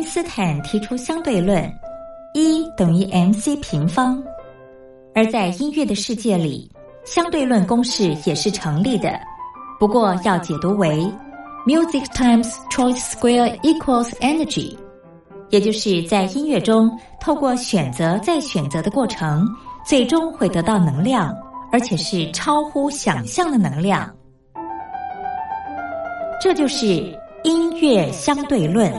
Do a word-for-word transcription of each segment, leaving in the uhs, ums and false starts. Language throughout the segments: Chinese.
因斯坦提出相对论， E 等于 M C 平方。而在音乐的世界里，相对论公式也是成立的，不过要解读为 music times choice square equals energy， 也就是在音乐中透过选择再选择的过程，最终会得到能量，而且是超乎想象的能量。这就是音乐相对论。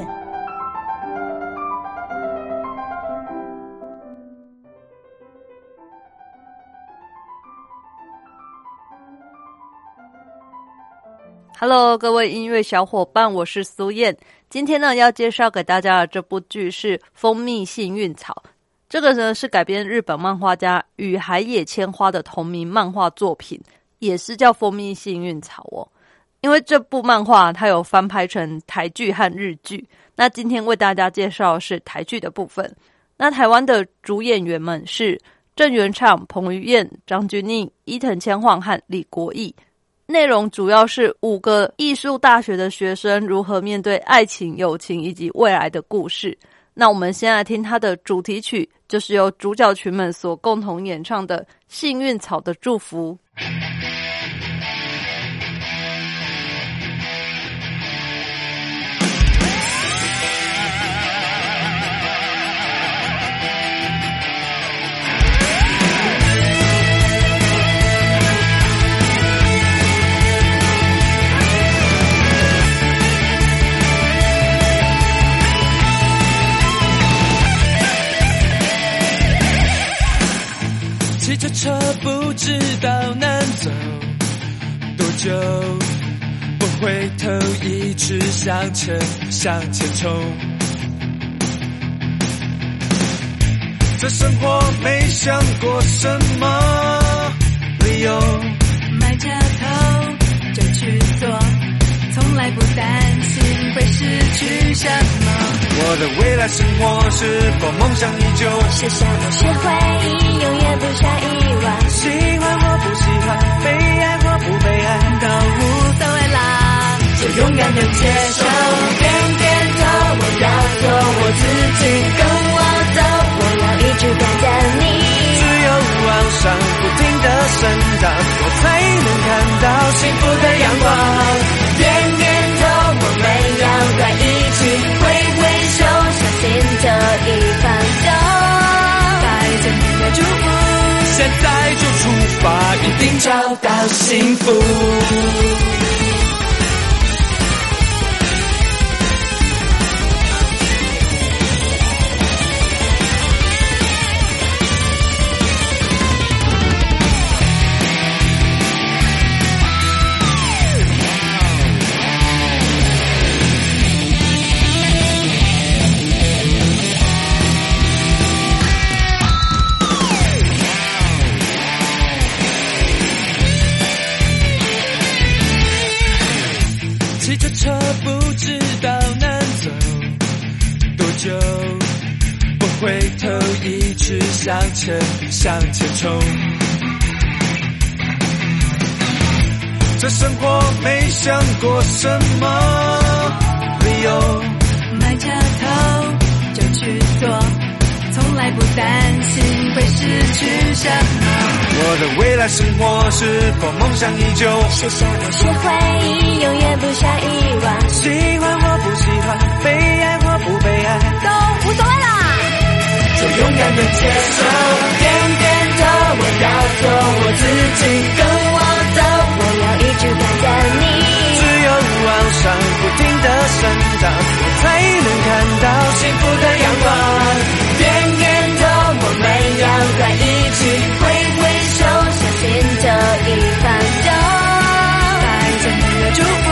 Hello， 各位音乐小伙伴，我是苏燕。今天呢，要介绍给大家的这部剧是《蜂蜜幸运草》。这个呢是改编日本漫画家与海野千花的同名漫画作品，也是叫《蜂蜜幸运草》哦。因为这部漫画它有翻拍成台剧和日剧，那今天为大家介绍是台剧的部分。那台湾的主演员们是郑元畅、彭于晏、张钧甯、伊藤千晃和李国毅。内容主要是五个艺术大学的学生如何面对爱情、友情以及未来的故事。那我们先来听它的主题曲，就是由主角群们所共同演唱的《幸运草的祝福》。骑着车不知道能走多久，不回头，一直向前向前冲。这生活没想过什么理由，埋着头就去做，从来不担心会失去什么。我的未来生活是否梦想依旧？写下我是回忆，永远不想遗忘。喜欢或不喜欢，被爱或不被爱，都无所谓啦。就勇敢的接受，点点头，我要做我自己，跟我走，我要一直跟着你。只有往上不停的生长，我才能看到幸福的阳光。点点头，我们要在一起，挥挥手，相信这一方向。祝福，现在就出发，一定找到幸福。向前向前冲，这生活没想过什么理由，埋着头就去做，从来不担心会失去什么。我的未来生活是否梦想依旧？写下我是回忆，永远不想遗忘。喜欢或不喜欢，被爱或不被爱，都无所谓啦。就勇敢的接受，点点头，我要做我自己，跟我走，我要一直跟着你。只有往上不停的生长，我才能看到幸福的阳光。点点头，我们要在一起，挥挥手，相信这一方向，带着你的祝福，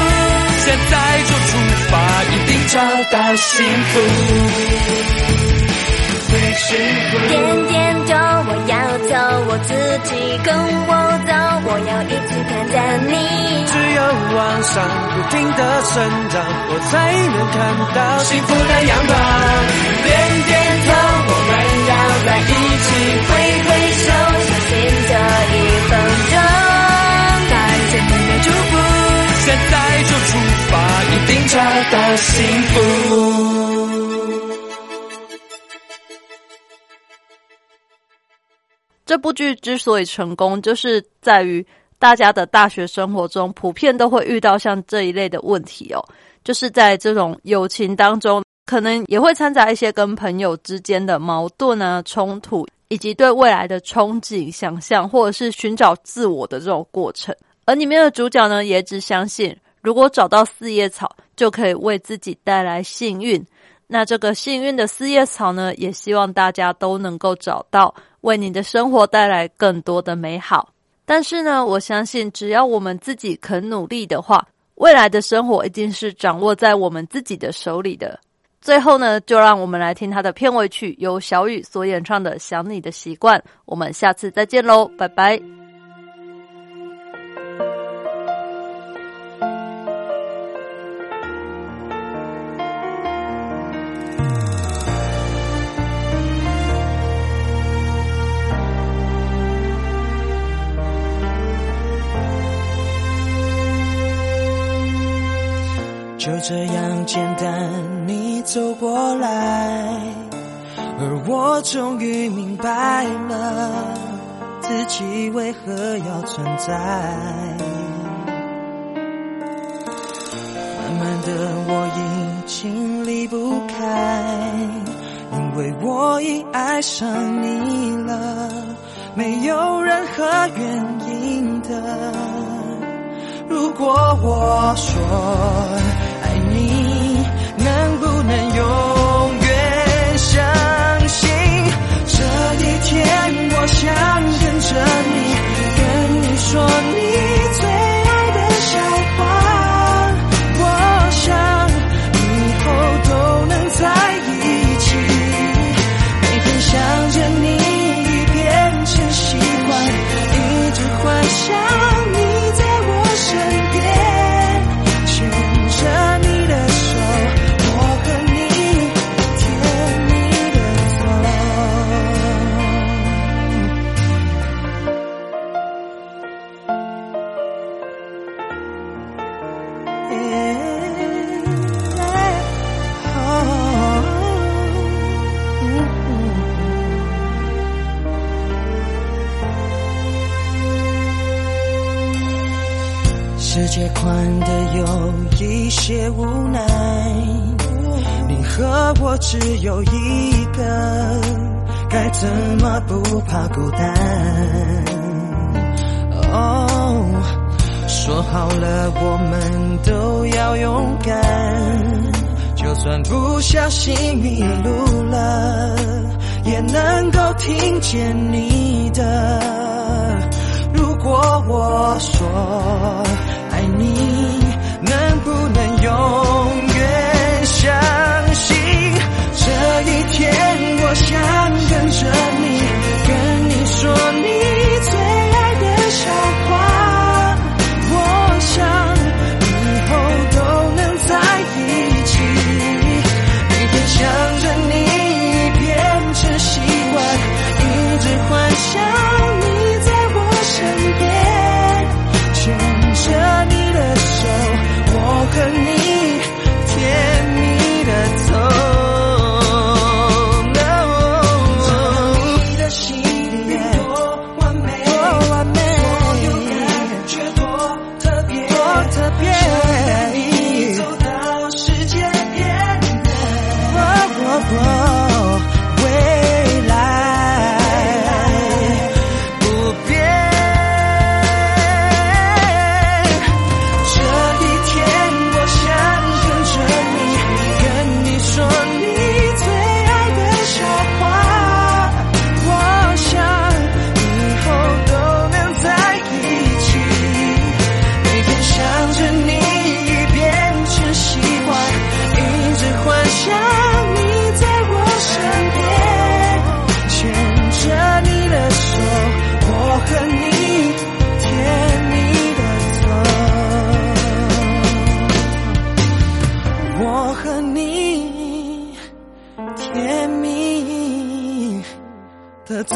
现在就出发，一定找到幸福。点点头，我要做我自己，跟我走，我要一直看着你。只有往上不停的生长，我才能看到幸福的阳光。点点头，我们要在一起，挥挥手，相信这一分钟，带着你的祝福，现在就出发，一定找到幸福。这部剧之所以成功，就是在于大家的大学生活中普遍都会遇到像这一类的问题哦，就是在这种友情当中，可能也会掺杂一些跟朋友之间的矛盾啊、冲突，以及对未来的憧憬、想象，或者是寻找自我的这种过程。而里面的主角呢，也只相信如果找到四叶草，就可以为自己带来幸运。那这个幸运的四叶草呢，也希望大家都能够找到，为你的生活带来更多的美好。但是呢，我相信只要我们自己肯努力的话，未来的生活一定是掌握在我们自己的手里的。最后呢，就让我们来听它的片尾曲，由小雨所演唱的《想你的习惯》。我们下次再见咯，拜拜。就这样简单你走过来，而我终于明白了自己为何要存在。慢慢的我已经离不开，因为我已爱上你了，没有任何原因的。如果我说你能不能永远相信，这一天我想跟着你，跟你说你最爱的笑话，我想以后都能在一起，每天想着你已变成习惯，一直幻想你在我身边，世界宽的有一些无奈，你和我只有一个，该怎么不怕孤单。哦，说好了我们都要勇敢，就算不小心迷路了，也能够听见你的。如果我说你能不能永远相信，这一天我想跟着你，跟你说你最爱的笑话，我想以后都能在一起，每天想着你已变成习惯，一直幻想和你甜蜜的走，你的心里多完美，所有感觉多特别，和你走到世界边缘，未来不变。走。